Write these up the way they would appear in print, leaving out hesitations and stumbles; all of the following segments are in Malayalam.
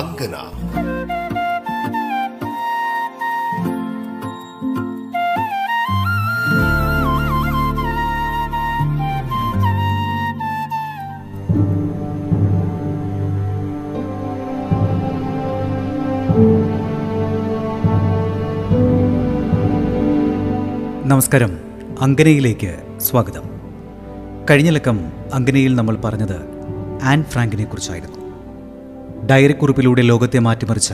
Agna. നമസ്കാരം, അങ്കനയിലേക്ക് സ്വാഗതം. കഴിഞ്ഞ ലക്കം അങ്കനയിൽ നമ്മൾ പറഞ്ഞത് ആൻ ഫ്രാങ്കിനെ കുറിച്ചായിരുന്നു. ഡയറിക്കുറിപ്പിലൂടെ ലോകത്തെ മാറ്റിമറിച്ച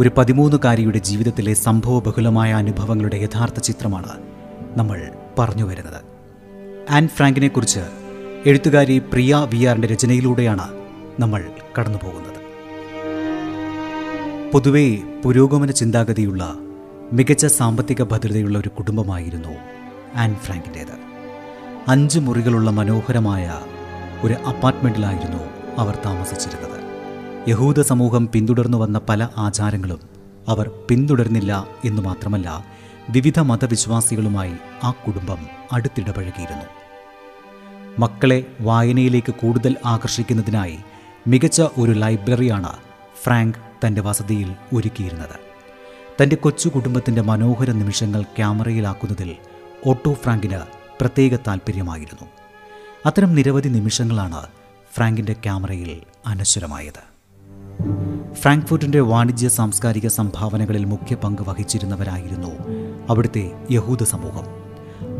ഒരു 13-കാരിയുടെ ജീവിതത്തിലെ സംഭവബഹുലമായ അനുഭവങ്ങളുടെ യഥാർത്ഥ ചിത്രമാണ് നമ്മൾ പറഞ്ഞു വരുന്നത്. ആൻ ഫ്രാങ്കിനെക്കുറിച്ച് എഴുത്തുകാരി പ്രിയ വിയാറിൻ്റെ രചനയിലൂടെയാണ് നമ്മൾ കടന്നു പോകുന്നത്. പൊതുവെ പുരോഗമന ചിന്താഗതിയുള്ള മികച്ച സാമ്പത്തിക ഭദ്രതയുള്ള ഒരു കുടുംബമായിരുന്നു ആൻ ഫ്രാങ്കിൻ്റേത്. 5 മുറികളുള്ള മനോഹരമായ ഒരു അപ്പാർട്ട്മെൻറ്റിലായിരുന്നു അവർ താമസിച്ചിരുന്നത്. യഹൂദ സമൂഹം പിന്തുടർന്നു വന്ന പല ആചാരങ്ങളും അവർ പിന്തുടർന്നില്ല എന്നു മാത്രമല്ല, വിവിധ മതവിശ്വാസികളുമായി ആ കുടുംബം അടുത്തിടപഴകിയിരുന്നു. മക്കളെ വായനയിലേക്ക് കൂടുതൽ ആകർഷിക്കുന്നതിനായി മികച്ച ഒരു ലൈബ്രറിയാണ് ഫ്രാങ്ക് തൻ്റെ വസതിയിൽ ഒരുക്കിയിരുന്നത്. തൻ്റെ കൊച്ചു കുടുംബത്തിൻ്റെ മനോഹര നിമിഷങ്ങൾ ക്യാമറയിലാക്കുന്നതിൽ ഓട്ടോ ഫ്രാങ്കിന് പ്രത്യേക താൽപ്പര്യമായിരുന്നു. അത്തരം നിരവധി നിമിഷങ്ങളാണ് ഫ്രാങ്കിൻ്റെ ക്യാമറയിൽ അനശ്വരമായത്. ഫ്രാങ്ക്ഫർട്ടിൻ്റെ വാണിജ്യ സാംസ്കാരിക സംഭാവനകളിൽ മുഖ്യ പങ്ക് വഹിച്ചിരുന്നവരായിരുന്നു അവിടുത്തെ യഹൂദ സമൂഹം.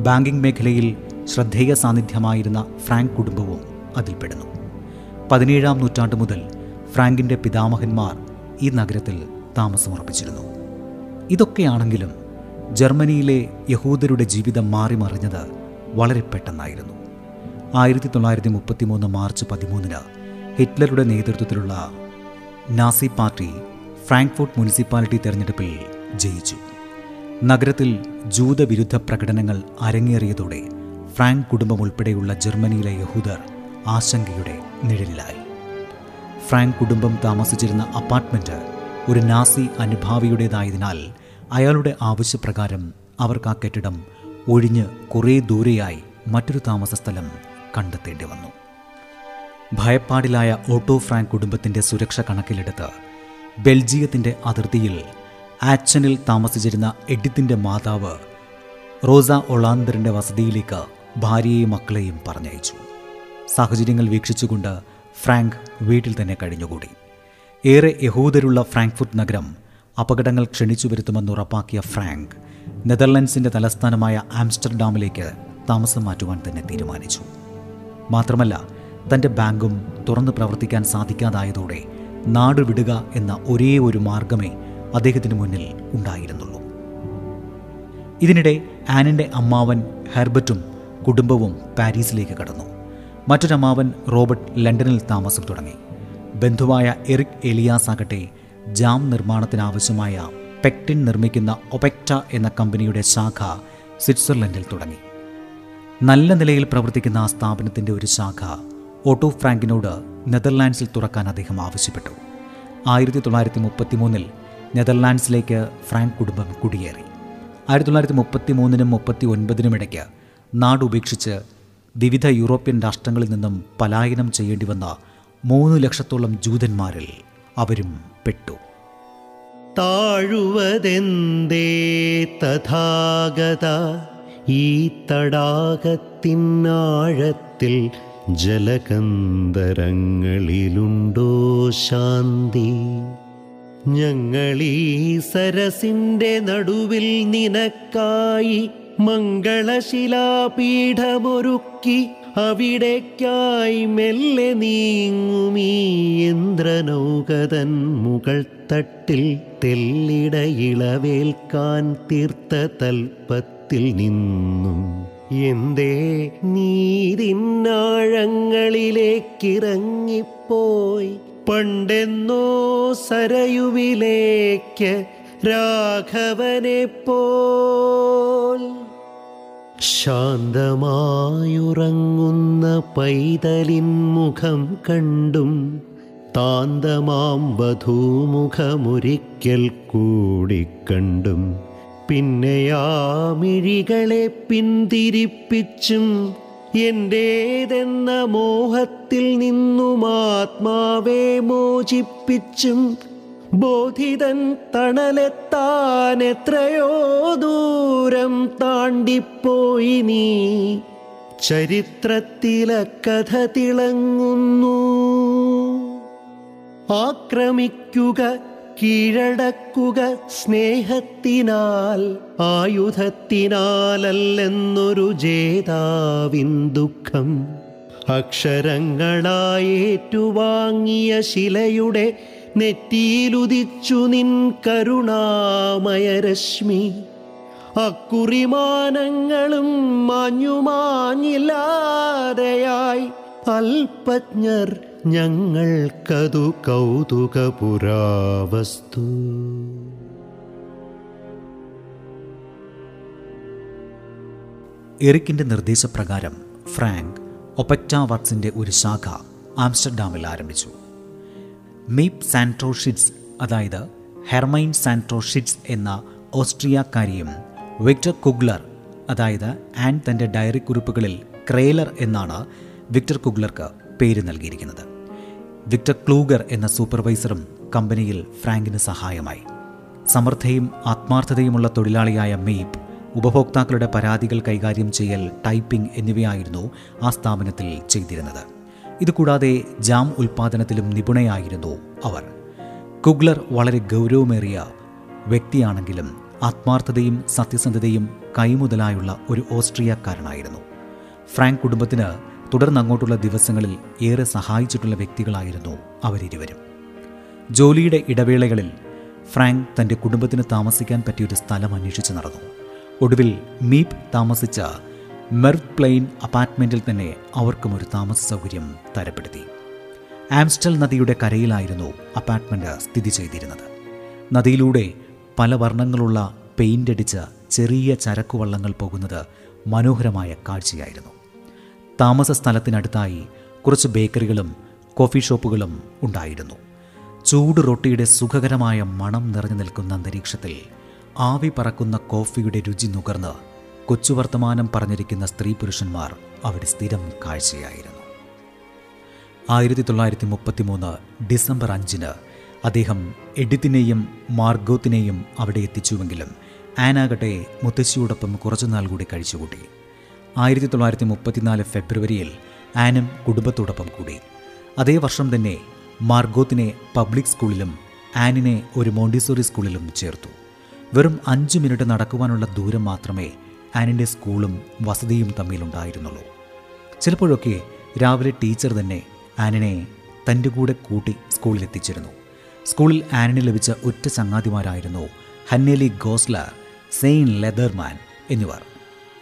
ബാങ്കിംഗ് മേഖലയിൽ ശ്രദ്ധേയ സാന്നിധ്യമായിരുന്ന ഫ്രാങ്ക് കുടുംബവും അതിൽപ്പെടുന്നു. 17-ാം നൂറ്റാണ്ട് മുതൽ ഫ്രാങ്കിൻ്റെ പിതാമഹന്മാർ ഈ നഗരത്തിൽ താമസമുറപ്പിച്ചിരുന്നു. ഇതൊക്കെയാണെങ്കിലും ജർമ്മനിയിലെ യഹൂദരുടെ ജീവിതം മാറിമറിഞ്ഞത് വളരെ പെട്ടെന്നായിരുന്നു. 1933 മാർച്ച് 13-ന് ഹിറ്റ്ലറുടെ നേതൃത്വത്തിലുള്ള നാസി പാർട്ടി ഫ്രാങ്ക്ഫർട്ട് മുനിസിപ്പാലിറ്റി തെരഞ്ഞെടുപ്പിൽ ജയിച്ചു. നഗരത്തിൽ ജൂതവിരുദ്ധ പ്രകടനങ്ങൾ അരങ്ങേറിയതോടെ ഫ്രാങ്ക് കുടുംബം ഉൾപ്പെടെയുള്ള ജർമ്മനിയിലെ യഹൂദർ ആശങ്കയുടെ നിഴലിലായി. ഫ്രാങ്ക് കുടുംബം താമസിച്ചിരുന്ന അപ്പാർട്ട്മെൻറ്റ് ഒരു നാസി അനുഭാവിയുടേതായതിനാൽ അയാളുടെ ആവശ്യപ്രകാരം അവർക്ക് ആ കെട്ടിടം ഒഴിഞ്ഞ് കുറേ ദൂരെയായി മറ്റൊരു താമസസ്ഥലം കണ്ടെത്തേണ്ടി വന്നു. ഭയപ്പാടിലായ ഓട്ടോ ഫ്രാങ്ക് കുടുംബത്തിൻ്റെ സുരക്ഷ കണക്കിലെടുത്ത് ബെൽജിയത്തിൻ്റെ അതിർത്തിയിൽ ആച്ചനിൽ താമസിച്ചിരുന്ന എഡിത്തിൻ്റെ മാതാവ് റോസ ഒളാന്തറിൻ്റെ വസതിയിലേക്ക് ഭാര്യയെയും മക്കളെയും പറഞ്ഞയച്ചു. സാഹചര്യങ്ങൾ വീക്ഷിച്ചുകൊണ്ട് ഫ്രാങ്ക് വീട്ടിൽ തന്നെ കഴിഞ്ഞുകൂടി. ഏറെ യഹൂദരുള്ള ഫ്രാങ്ക്ഫർട്ട് നഗരം അപകടങ്ങൾ ക്ഷണിച്ചു വരുത്തുമെന്നുറപ്പാക്കിയ ഫ്രാങ്ക് നെതർലൻഡ്സിൻ്റെ തലസ്ഥാനമായ ആംസ്റ്റർഡാമിലേക്ക് താമസം മാറ്റുവാൻ തന്നെ തീരുമാനിച്ചു. മാത്രമല്ല, തൻ്റെ ബാങ്കും തുറന്നു പ്രവർത്തിക്കാൻ സാധിക്കാതായതോടെ നാടുവിടുക എന്ന ഒരേ ഒരു മാർഗമേ അദ്ദേഹത്തിന് മുന്നിൽ ഉണ്ടായിരുന്നുള്ളൂ. ഇതിനിടെ ആനിൻ്റെ അമ്മാവൻ ഹെർബർട്ടും കുടുംബവും പാരീസിലേക്ക് കടന്നു. മറ്റൊരമ്മാവൻ റോബർട്ട് ലണ്ടനിൽ താമസം തുടങ്ങി. ബന്ധുവായ എറിക് എലിയാസ് ആകട്ടെ ജാം നിർമ്മാണത്തിനാവശ്യമായ പെക്ടിൻ നിർമ്മിക്കുന്ന ഒപെക്റ്റ എന്ന കമ്പനിയുടെ ശാഖ സ്വിറ്റ്സർലൻഡിൽ തുടങ്ങി. നല്ല നിലയിൽ പ്രവർത്തിക്കുന്ന ആ സ്ഥാപനത്തിൻ്റെ ഒരു ശാഖ ഓട്ടോ ഫ്രാങ്കിനോട് നെതർലാൻഡ്സിൽ തുറക്കാൻ അദ്ദേഹം ആവശ്യപ്പെട്ടു. 1933-ൽ നെതർലാൻഡ്സിലേക്ക് ഫ്രാങ്ക് കുടുംബം കുടിയേറി. 1933-നും 1939-നും ഇടയ്ക്ക് നാടുപേക്ഷിച്ച് വിവിധ യൂറോപ്യൻ രാഷ്ട്രങ്ങളിൽ നിന്നും പലായനം ചെയ്യേണ്ടി വന്ന 3 ലക്ഷത്തോളം ജൂതന്മാരിൽ അവരും പെട്ടു. താഴുവതെന്തേ തഥാഗത ഈ തടാകത്തിനാഴത്തിൽ ജലകന്ധരങ്ങളിലുണ്ടോ ശാന്തി? ഞങ്ങളീ സരസിൻ്റെ നടുവിൽ നിനക്കായി മംഗളശിലാപീഠമൊരുക്കി അവിടേക്കായി മെല്ലെ നീങ്ങുമീ യന്ത്രനൗകതൻ മുകൾ തട്ടിൽ തെല്ലിടയിളവേൽക്കാൻ തീർത്ത തൽപ്പത്തിൽ നിന്നും എന്തേ നീതിന്നാഴങ്ങളിലേക്കിറങ്ങിപ്പോയി പണ്ടെന്നോ സരയുവിലേക്ക് രാഘവനെ പോൽ? ശാന്തമായുറങ്ങുന്ന പൈതലിൻ മുഖം കണ്ടും താന്തമാം വധൂമുഖമൊരിക്കൽ കൂടി കണ്ടും പിന്നെയാ മിഴികളെ പിന്തിരിപ്പിച്ചും എന്റേതെന്ന മോഹത്തിൽ നിന്നും ആത്മാവെ മോചിപ്പിച്ചും ബോധിതൻ തണലെത്താൻ എത്രയോ ദൂരം താണ്ടിപ്പോയി നീ. ചരിത്രത്തിലെ കഥ തിളങ്ങുന്നു. ആക്രമിക്കുക, കീഴടക്കുക സ്നേഹത്തിനാൽ, ആയുധത്തിനാലല്ലെന്നൊരു ജേതാവിൻ ദുഃഖം അക്ഷരങ്ങളായേറ്റുവാങ്ങിയ ശിലയുടെ നെറ്റിയിലുദിച്ചു നിൻ കരുണാമയരശ്മി. അക്കുറിമാനങ്ങളും മാഞ്ഞുമാഞ്ഞില്ലാതെയായി അൽപജ്ഞർ ഞങ്ങൾക്കതു കൗതുക പുരാവസ്തു. എറിക്കിൻ്റെ നിർദ്ദേശപ്രകാരം ഫ്രാങ്ക് ഒപെക്റ്റ വർക്സിൻ്റെ ഒരു ശാഖ ആംസ്റ്റർഡാമിൽ ആരംഭിച്ചു. മീപ് സാൻട്രോഷിറ്റ്സ്, അതായത് ഹെർമൈൻ സാൻട്രോഷിറ്റ്സ് എന്ന ഓസ്ട്രിയക്കാരിയും വിക്ടർ കുഗ്ലർ, അതായത് ആൻ തൻ്റെ ഡയറി കുറിപ്പുകളിൽ ക്രേലർ എന്നാണ് വിക്ടർ കുഗ്ലർക്ക് പേര് നൽകിയിരിക്കുന്നത്, വിക്ടർ ക്ലൂഗർ എന്ന സൂപ്പർവൈസറും കമ്പനിയിൽ ഫ്രാങ്കിന് സഹായമായി. സമർത്ഥയും ആത്മാർത്ഥതയുമുള്ള തൊഴിലാളിയായ മീപ് ഉപഭോക്താക്കളുടെ പരാതികൾ കൈകാര്യം ചെയ്യൽ, ടൈപ്പിംഗ് എന്നിവയായിരുന്നു ആ സ്ഥാപനത്തിൽ ചെയ്തിരുന്നത്. ഇതുകൂടാതെ ജാം ഉൽപ്പാദനത്തിലും നിപുണയായിരുന്നു അവർ. കുഗ്ലർ വളരെ ഗൗരവമേറിയ വ്യക്തിയാണെങ്കിലും ആത്മാർത്ഥതയും സത്യസന്ധതയും കൈമുതലായുള്ള ഒരു ഓസ്ട്രിയക്കാരനായിരുന്നു. ഫ്രാങ്ക് കുടുംബത്തിന് തുടർന്നങ്ങോട്ടുള്ള ദിവസങ്ങളിൽ ഏറെ സഹായിച്ചിട്ടുള്ള വ്യക്തികളായിരുന്നു അവരിരുവരും. ജോലിയുടെ ഇടവേളകളിൽ ഫ്രാങ്ക് തൻ്റെ കുടുംബത്തിന് താമസിക്കാൻ പറ്റിയൊരു സ്ഥലം അന്വേഷിച്ച് നടന്നു. ഒടുവിൽ മീപ് താമസിച്ച മെർവ് പ്ലെയിൻ അപ്പാർട്ട്മെൻറ്റിൽ തന്നെ അവർക്കും ഒരു താമസ സൗകര്യം തരപ്പെടുത്തി. ആംസ്റ്റൽ നദിയുടെ കരയിലായിരുന്നു അപ്പാർട്ട്മെൻറ്റ് സ്ഥിതി ചെയ്തിരുന്നത്. നദിയിലൂടെ പല വർണ്ണങ്ങളുള്ള പെയിൻ്റടിച്ച ചെറിയ ചരക്കുവള്ളങ്ങൾ പോകുന്നത് മനോഹരമായ കാഴ്ചയായിരുന്നു. താമസ സ്ഥലത്തിനടുത്തായി കുറച്ച് ബേക്കറികളും കോഫി ഷോപ്പുകളും ഉണ്ടായിരുന്നു. ചൂട് റൊട്ടിയുടെ സുഖകരമായ മണം നിറഞ്ഞു നിൽക്കുന്ന അന്തരീക്ഷത്തിൽ ആവി പറക്കുന്ന കോഫിയുടെ രുചി നുകർന്ന് കൊച്ചുവർത്തമാനം പറഞ്ഞിരിക്കുന്ന സ്ത്രീ പുരുഷന്മാർ അവിടെ സ്ഥിരം കാഴ്ചയായിരുന്നു. 1933 ഡിസംബർ 5 അദ്ദേഹം എഡിത്തിനെയും മാർഗോത്തിനെയും അവിടെ എത്തിച്ചുവെങ്കിലും ആനാകട്ടെ മുത്തശ്ശിയോടൊപ്പം കുറച്ചുനാൾ കൂടി കഴിച്ചുകൂട്ടി. 1934 ഫെബ്രുവരിയിൽ ആനും കുടുംബത്തോടൊപ്പം കൂടി. അതേ വർഷം തന്നെ മാർഗോത്തിനെ പബ്ലിക് സ്കൂളിലും ആനിനെ ഒരു മോണ്ടിസോറി സ്കൂളിലും ചേർത്തു. വെറും 5 മിനിറ്റ് നടക്കുവാനുള്ള ദൂരം മാത്രമേ ആനിൻ്റെ സ്കൂളും വസതിയും തമ്മിലുണ്ടായിരുന്നുള്ളൂ. ചിലപ്പോഴൊക്കെ രാവിലെ ടീച്ചർ തന്നെ ആനിനെ തൻ്റെ കൂടെ കൂട്ടി സ്കൂളിലെത്തിച്ചിരുന്നു. സ്കൂളിൽ ആനിന് ലഭിച്ച ഒറ്റ ചങ്ങാതിമാരായിരുന്നു ഹന്നേലി ഗോസ്ലർ, സെയിൻ ലെതർമാൻ എന്നിവർ.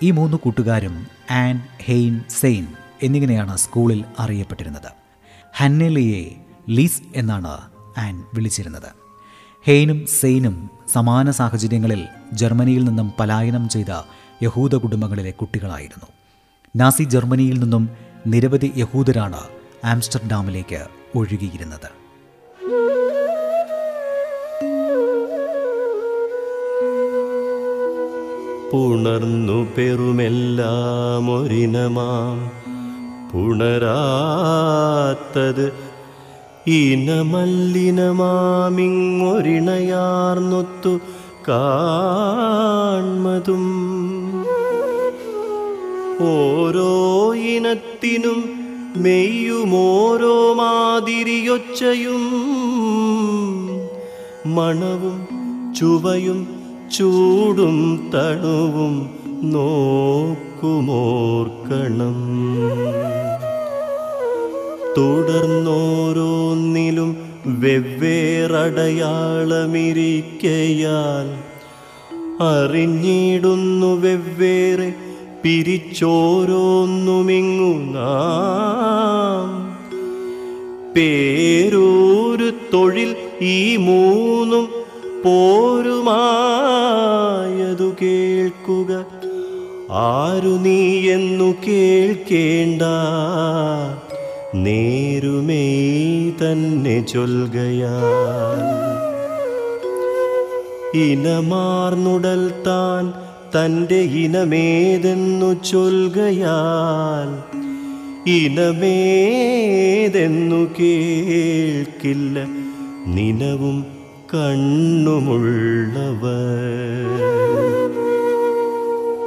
ഈ 3 കൂട്ടുകാരും ആൻ, ഹെയ്ൻ, സെയിൻ എന്നിങ്ങനെയാണ് സ്കൂളിൽ അറിയപ്പെട്ടിരുന്നത്. ഹന്നേലിയെ ലീസ് എന്നാണ് ആൻ വിളിച്ചിരുന്നത്. ഹെയ്നും സെയിനും സമാന സാഹചര്യങ്ങളിൽ ജർമ്മനിയിൽ നിന്നും പലായനം ചെയ്ത യഹൂദ കുടുംബങ്ങളിലെ കുട്ടികളായിരുന്നു. നാസി ജർമ്മനിയിൽ നിന്നും നിരവധി യഹൂദരാണ് ആംസ്റ്റർഡാമിലേക്ക് ഒഴുകിയിരുന്നത്. പുണർന്നു പെരുമെല്ലാം ഒരിനമാം പുണരാത്തത് ഇനമല്ലിനമാമിങ്ങൊരിണയാർന്നൊത്തു കാൺമതും. ഓരോ ഇനത്തിനും മെയ്യുമോരോ മാതിരിയൊച്ചയും മണവും ചുവയും ചൂടും തണുവും നോക്കുമോർക്കണം. തുടർന്നോരോന്നിലും വെവ്വേറടയാളമിരിക്കയാൽ അറിഞ്ഞിടുന്നു വെവ്വേറെ പിരിച്ചോരോന്നുമിങ്ങു നാം. പേരൂരു തൊഴിൽ ഈ 3 പോരുമായതു കേൾക്കുക. ആരു നീ എന്നു കേൾക്കേണ്ട, നേരുമേ തന്നെ ചൊൽകയാ. ഇനമാർന്നുടൽ താൻ തൻ്റെ ഇനമേതെന്നു ചൊൽകയാൽ ഇനമേതെന്നു കേൾക്കില്ല നിനവും കണ്ണുമുള്ളവർ.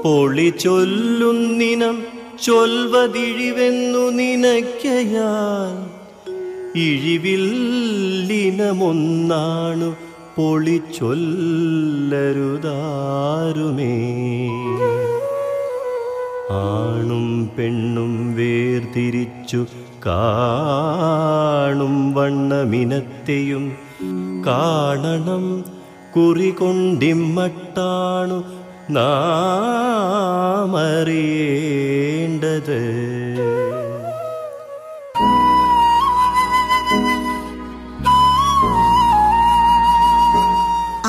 പൊളി ചൊല്ലുന്നിനം ചൊൽവതിഴിവെന്നു നിനയ്ക്കയാൽ ഇഴിവില്ലിനമൊന്നാണു പൊളി ചൊല്ലരുതാരുമേ. ആണും പെണ്ണും വേർതിരിച്ചു കാണും വണ്ണമിനത്തെയും കാണണം കുറികൊണ്ടിമ്മട്ടാണു നാമറിയേണ്ടത്.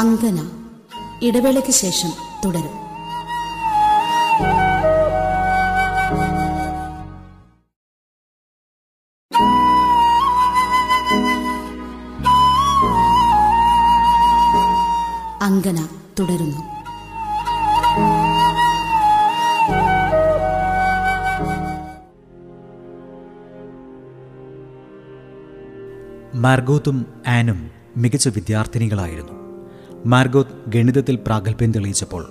അങ്കന. ഇടവേളയ്ക്ക് ശേഷം തുടരും. അങ്കന തുടരുന്നു. മാർഗോത്തും ആനും മികച്ച വിദ്യാർത്ഥിനികളായിരുന്നു. മാർഗോത്ത് ഗണിതത്തിൽ പ്രാഗൽഭ്യം തെളിയിച്ചപ്പോൾ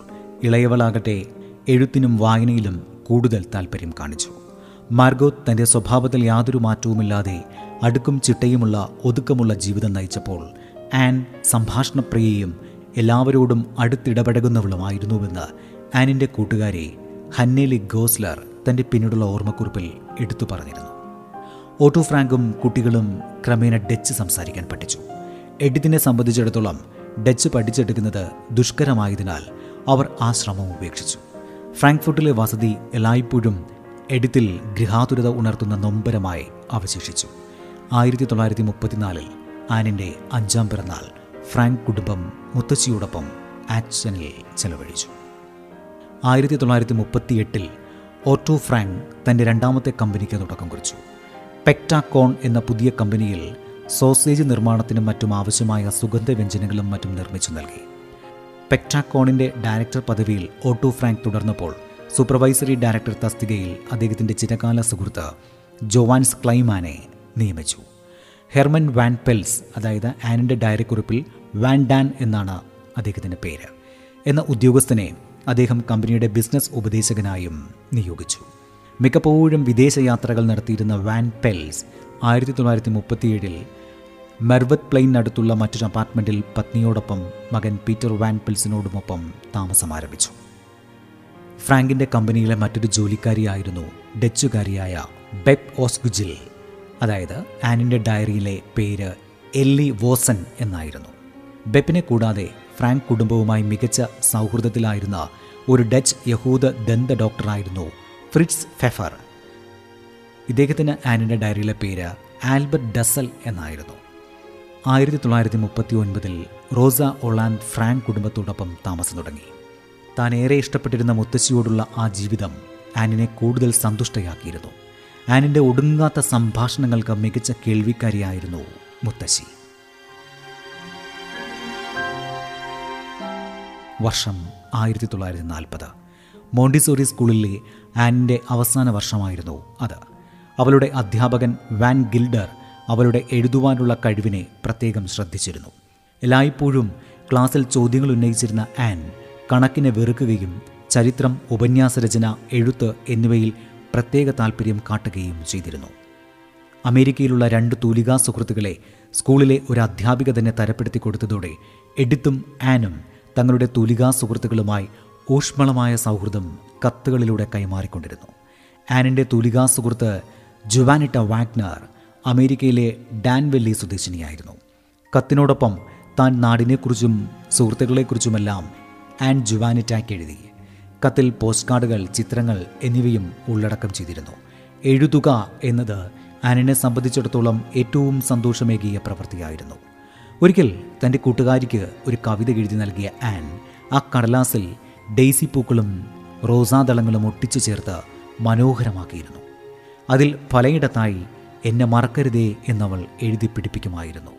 ഇളയവളാകട്ടെ എഴുത്തിനും വായനയിലും കൂടുതൽ താൽപ്പര്യം കാണിച്ചു. മാർഗോത്ത് തൻ്റെ സ്വഭാവത്തിൽ യാതൊരു മാറ്റവുമില്ലാതെ അടുക്കും ചിട്ടയുമുള്ള ഒതുക്കമുള്ള ജീവിതം നയിച്ചപ്പോൾ ആൻ സംഭാഷണപ്രിയയും എല്ലാവരോടും അടുത്തിടപഴകുന്നവളുമായിരുന്നുവെന്ന് ആനിൻ്റെ കൂട്ടുകാരി ഹന്നേലി ഗോസ്ലർ തൻ്റെ പിന്നീടുള്ള ഓർമ്മക്കുറിപ്പിൽ എടുത്തു പറഞ്ഞിരുന്നു. ഓട്ടോ ഫ്രാങ്കും കുട്ടികളും ക്രമേണ ഡച്ച് സംസാരിക്കാൻ പഠിച്ചു. എഡിത്തിനെ സംബന്ധിച്ചിടത്തോളം ഡച്ച് പഠിച്ചെടുക്കുന്നത് ദുഷ്കരമായതിനാൽ അവർ ആ ശ്രമം ഉപേക്ഷിച്ചു. ഫ്രാങ്ക്ഫർട്ടിലെ വസതി എല്ലായ്പ്പോഴും എഡിത്തിൽ ഗൃഹാതുരത ഉണർത്തുന്ന നൊമ്പരമായി അവശേഷിച്ചു. 1934 ആനിൻ്റെ 5ാം പിറന്നാൾ ഫ്രാങ്ക് കുടുംബം മുത്തശ്ശിയോടൊപ്പം ആച്ചനിൽ ചെലവഴിച്ചു. 1938 ഓട്ടോ ഫ്രാങ്ക് തൻ്റെ രണ്ടാമത്തെ കമ്പനിക്ക് തുടക്കം കുറിച്ചു. പെക്ടാകോൺ എന്ന പുതിയ കമ്പനിയിൽ സോസേജ് നിർമ്മാണത്തിനും മറ്റും ആവശ്യമായ സുഗന്ധവ്യഞ്ജനങ്ങളും മറ്റും നിർമ്മിച്ചു നൽകി. പെക്ടാകോണിൻ്റെ ഡയറക്ടർ പദവിയിൽ ഓട്ടോ ഫ്രാങ്ക് തുടർന്നപ്പോൾ സൂപ്പർവൈസറി ഡയറക്ടർ തസ്തികയിൽ അദ്ദേഹത്തിൻ്റെ ചിരകാല സുഹൃത്ത് ജോഹാനസ് ക്ലൈമാനെ നിയമിച്ചു. ഹെർമൻ വാൻ പെൽസ്, അതായത് ആനിൻ്റെ ഡയറിക്കുറിപ്പിൽ വാൻ ഡാൻ എന്നാണ് അദ്ദേഹത്തിൻ്റെ പേര്, എന്ന ഉദ്യോഗസ്ഥനെ അദ്ദേഹം കമ്പനിയുടെ ബിസിനസ് ഉപദേശകനായും നിയോഗിച്ചു. മിക്കപ്പോഴും വിദേശയാത്രകൾ നടത്തിയിരുന്ന വാൻ പെൽസ് 1937 മെർവത്ത് പ്ലെയിനടുത്തുള്ള മറ്റൊരു അപ്പാർട്ട്മെൻറ്റിൽ പത്നിയോടൊപ്പം മകൻ പീറ്റർ വാൻ പെൽസിനോടുമൊപ്പം താമസം ആരംഭിച്ചു. ഫ്രാങ്കിൻ്റെ കമ്പനിയിലെ മറ്റൊരു ജോലിക്കാരിയായിരുന്നു ഡച്ചുകാരിയായ ബെപ് വോസ്കുജിൽ, അതായത് ആനിൻ്റെ ഡയറിയിലെ പേര് എല്ലി വോസൻ എന്നായിരുന്നു. ബെപ്പിനെ കൂടാതെ ഫ്രാങ്ക് കുടുംബവുമായി മികച്ച സൗഹൃദത്തിലായിരുന്ന ഒരു ഡച്ച് യഹൂദ ദന്ത ഡോക്ടറായിരുന്നു ഫ്രിറ്റ്സ് ഫെഫർ. ഇദ്ദേഹത്തിന് ആനിൻ്റെ ഡയറിയിലെ പേര് ആൽബർട്ട് ഡസൽ എന്നായിരുന്നു. 1939 റോസ ഒളാൻഡ് ഫ്രാങ്ക് കുടുംബത്തോടൊപ്പം താമസം തുടങ്ങി. താൻ ഏറെ ഇഷ്ടപ്പെട്ടിരുന്ന മുത്തശ്ശിയോടുള്ള ആ ജീവിതം ആനിനെ കൂടുതൽ സന്തുഷ്ടയാക്കിയിരുന്നു. ആനിൻ്റെ ഒടുങ്ങാത്ത സംഭാഷണങ്ങൾക്ക് മികച്ച കേൾവിക്കാരിയായിരുന്നു മുത്തശ്ശി. വർഷം 1940. മോണ്ടിസോറി സ്കൂളിലെ ആനിൻ്റെ അവസാന വർഷമായിരുന്നു അത്. അവളുടെ അധ്യാപകൻ വാൻ ഗിൽഡർ അവളുടെ എഴുതുവാനുള്ള കഴിവിനെ പ്രത്യേകം ശ്രദ്ധിച്ചിരുന്നു. എല്ലായ്പ്പോഴും ക്ലാസ്സിൽ ചോദ്യങ്ങൾ ഉന്നയിച്ചിരുന്ന ആൻ കണക്കിനെ വെറുക്കുകയും ചരിത്രം, ഉപന്യാസരചന, എഴുത്ത് എന്നിവയിൽ പ്രത്യേക താൽപ്പര്യം കാട്ടുകയും ചെയ്തിരുന്നു. അമേരിക്കയിലുള്ള 2 തൂലികാ സുഹൃത്തുക്കളെ സ്കൂളിലെ ഒരു അധ്യാപിക തന്നെ തരപ്പെടുത്തി കൊടുത്തതോടെ എഡിത്തും ആനും തങ്ങളുടെ തൂലികാ സുഹൃത്തുക്കളുമായി ഊഷ്മളമായ സൗഹൃദം കത്തുകളിലൂടെ കൈമാറിക്കൊണ്ടിരുന്നു. ആനിൻ്റെ തൂലികാ സുഹൃത്ത് ജുവാനിറ്റ വാഗ്നർ അമേരിക്കയിലെ ഡാൻവെല്ലി സ്വദേശിനിയായിരുന്നു. കത്തിനോടൊപ്പം താൻ നാടിനെക്കുറിച്ചും സുഹൃത്തുക്കളെക്കുറിച്ചുമെല്ലാം ആൻ ജുവാനിറ്റയ്ക്ക് എഴുതി. കത്തിൽ പോസ്റ്റ് കാർഡുകൾ, ചിത്രങ്ങൾ എന്നിവയും ഉള്ളടക്കം ചെയ്തിരുന്നു. എഴുതുക എന്നത് ആനിനെ സംബന്ധിച്ചിടത്തോളം ഏറ്റവും സന്തോഷമേകിയ പ്രവൃത്തിയായിരുന്നു. ഒരിക്കൽ തൻ്റെ കൂട്ടുകാരിക്ക് ഒരു കവിത എഴുതി നൽകിയ ആൻ ആ കടലാസിൽ ഡെയ്സി പൂക്കളും റോസാദളങ്ങളും ഒട്ടിച്ചു ചേർത്ത് മനോഹരമാക്കിയിരുന്നു. അതിൽ പലയിടത്തായി എന്നെ മറക്കരുതേ എന്നവൾ എഴുതി പിടിപ്പിക്കുമായിരുന്നു.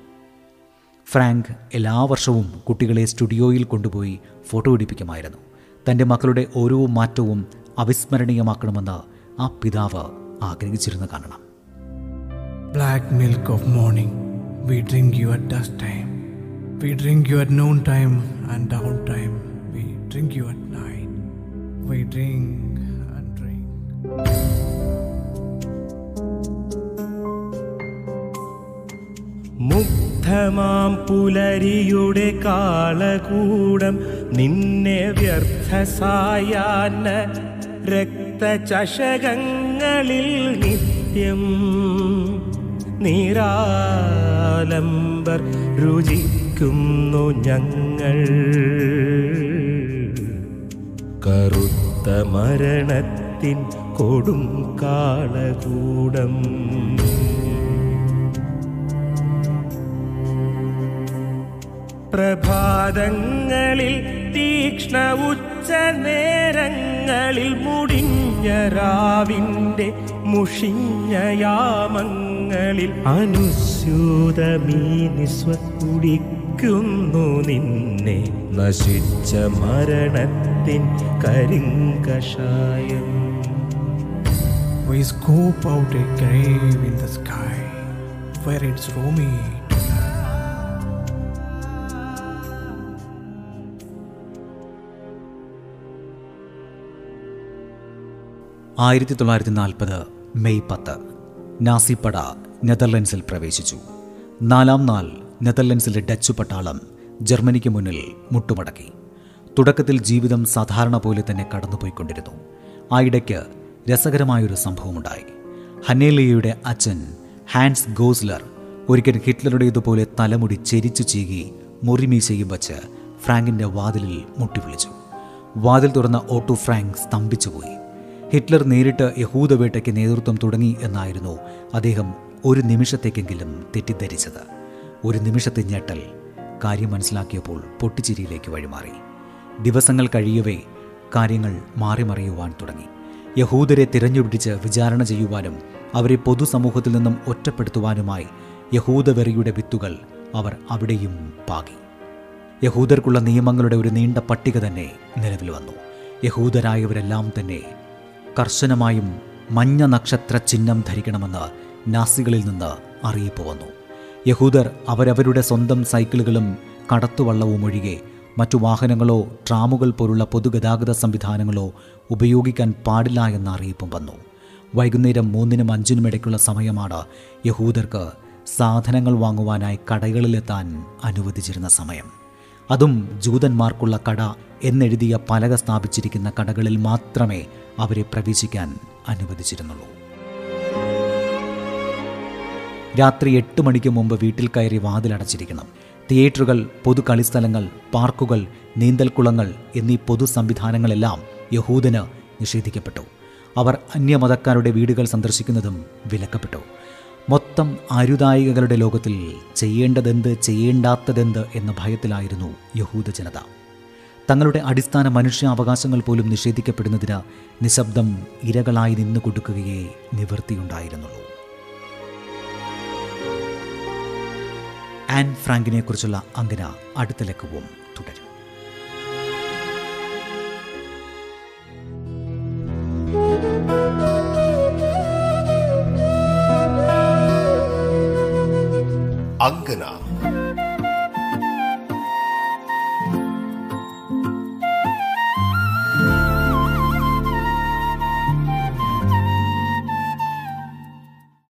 ഫ്രാങ്ക് എല്ലാ വർഷവും കുട്ടികളെ സ്റ്റുഡിയോയിൽ കൊണ്ടുപോയി ഫോട്ടോ എടുപ്പിക്കുമായിരുന്നു. തൻ്റെ മക്കളുടെ ഓരോ മാറ്റവും അവിസ്മരണീയമാക്കണമെന്ന് ആ പിതാവ് ആഗ്രഹിച്ചിരുന്നു കാണണം. Black milk of morning we drink you at dusk time, we drink you at noon time and dawn time, we drink you at night, we drink and drink. മുഗ്ധമാം പുലരിയുടെ കാളകൂടം നിന്നെ വ്യർത്ഥസായാന രക്തചഷകങ്ങളിൽ നിത്യം നിരാലംബർ രുചിക്കുന്നു ഞങ്ങൾ. കറുത്ത മരണത്തിൻ കൊടും കാളകൂടം പ്രഭാതങ്ങളിൽ തീക്ഷ്ണ ഉച്ച നേരങ്ങളിൽ മുടിഞ്ഞ രാവിൻ്റെ മുഷിഞ്ഞയാമങ്ങളിൽ അനുസ്യൂതമീനിസ്വക്കുടിക്കുന്നു നിന്നെ നശിച്ച മരണത്തിൻ കരിങ്കഷായം. We scope out a grave in the sky where it's roomy. ആയിരത്തി 1940 മെയ് 10 നാസിപ്പട നെതർലൻഡ്സിൽ പ്രവേശിച്ചു. നാലാം നാൾ നെതർലൻഡ്സിലെ ഡച്ചു പട്ടാളം ജർമ്മനിക്ക് മുന്നിൽ മുട്ടുമടക്കി. തുടക്കത്തിൽ ജീവിതം സാധാരണ പോലെ തന്നെ കടന്നുപോയിക്കൊണ്ടിരുന്നു. ആ ഇടയ്ക്ക് രസകരമായൊരു സംഭവമുണ്ടായി. ഹന്നേലിയുടെ അച്ഛൻ ഹാൻസ് ഗോസ്ലർ ഒരിക്കൽ ഹിറ്റ്ലറുടേതുപോലെ തലമുടി ചെരിച്ചു ചീകി മുറിമീശയും വച്ച് ഫ്രാങ്കിൻ്റെ വാതിലിൽ മുട്ടിവിളിച്ചു. വാതിൽ തുറന്ന ഓട്ടോ ഫ്രാങ്ക് സ്തംഭിച്ചുപോയി. ഹിറ്റ്ലർ നേരിട്ട് യഹൂദവേട്ടയ്ക്ക് നേതൃത്വം തുടങ്ങി എന്നായിരുന്നു അദ്ദേഹം ഒരു നിമിഷത്തേക്കെങ്കിലും തെറ്റിദ്ധരിച്ചത്. ഒരു നിമിഷത്തെ ഞെട്ടൽ കാര്യം മനസ്സിലാക്കിയപ്പോൾ പൊട്ടിച്ചിരിയിലേക്ക് വഴിമാറി. ദിവസങ്ങൾ കഴിയവേ കാര്യങ്ങൾ മാറിമറിയുവാൻ തുടങ്ങി. യഹൂദരെ തിരഞ്ഞുപിടിച്ച് വിചാരണ ചെയ്യുവാനും അവരെ പൊതുസമൂഹത്തിൽ നിന്നും ഒറ്റപ്പെടുത്തുവാനുമായി യഹൂദവെറിയുടെ വിത്തുകൾ അവർ അവിടെയും പാകി. യഹൂദർക്കുള്ള നിയമങ്ങളുടെ ഒരു നീണ്ട പട്ടിക തന്നെ നിലവിൽ വന്നു. യഹൂദരായവരെല്ലാം തന്നെ കർശനമായും മഞ്ഞ നക്ഷത്ര ചിഹ്നം ധരിക്കണമെന്ന് നാസികളിൽ നിന്ന് അറിയിപ്പ് വന്നു. യഹൂദർ അവരവരുടെ സ്വന്തം സൈക്കിളുകളും കടത്തുവള്ളവും ഒഴികെ മറ്റു വാഹനങ്ങളോ ട്രാമുകൾ പോലുള്ള പൊതുഗതാഗത സംവിധാനങ്ങളോ ഉപയോഗിക്കാൻ പാടില്ല എന്ന അറിയിപ്പും വന്നു. വൈകുന്നേരം 3-5 ഇടയ്ക്കുള്ള സമയമാണ് യഹൂദർക്ക് സാധനങ്ങൾ വാങ്ങുവാനായി കടകളിലെത്താൻ അനുവദിച്ചിരുന്ന സമയം. അതും ജൂതന്മാർക്കുള്ള കട എന്നെഴുതിയ പലക സ്ഥാപിച്ചിരിക്കുന്ന കടകളിൽ മാത്രമേ അവരെ പ്രവേശിക്കാൻ അനുവദിച്ചിരുന്നുള്ളൂ. രാത്രി 8 മണിക്ക് മുമ്പ് വീട്ടിൽ കയറി വാതിലടച്ചിരിക്കണം. തിയേറ്ററുകൾ, പൊതു കളിസ്ഥലങ്ങൾ, പാർക്കുകൾ, നീന്തൽക്കുളങ്ങൾ എന്നീ പൊതു സംവിധാനങ്ങളെല്ലാം യഹൂദന് നിഷേധിക്കപ്പെട്ടു. അവർ അന്യമതക്കാരുടെ വീടുകൾ സന്ദർശിക്കുന്നതും വിലക്കപ്പെട്ടു. മൊത്തം ആരുദായികകളുടെ ലോകത്തിൽ ചെയ്യേണ്ടതെന്ത് ചെയ്യേണ്ടാത്തതെന്ത് എന്ന ഭയത്തിലായിരുന്നു യഹൂദ ജനത. തങ്ങളുടെ അടിസ്ഥാന മനുഷ്യാവകാശങ്ങൾ പോലും നിഷേധിക്കപ്പെടുന്നതിന് നിശബ്ദം ഇരകളായി നിന്നു കൊടുക്കുകയേ നിവൃത്തിയുണ്ടായിരുന്നുള്ളൂ. ആൻ ഫ്രാങ്കിനെക്കുറിച്ചുള്ള അങ്കന അടുത്ത ലക്കവും തുടരും. അങ്കന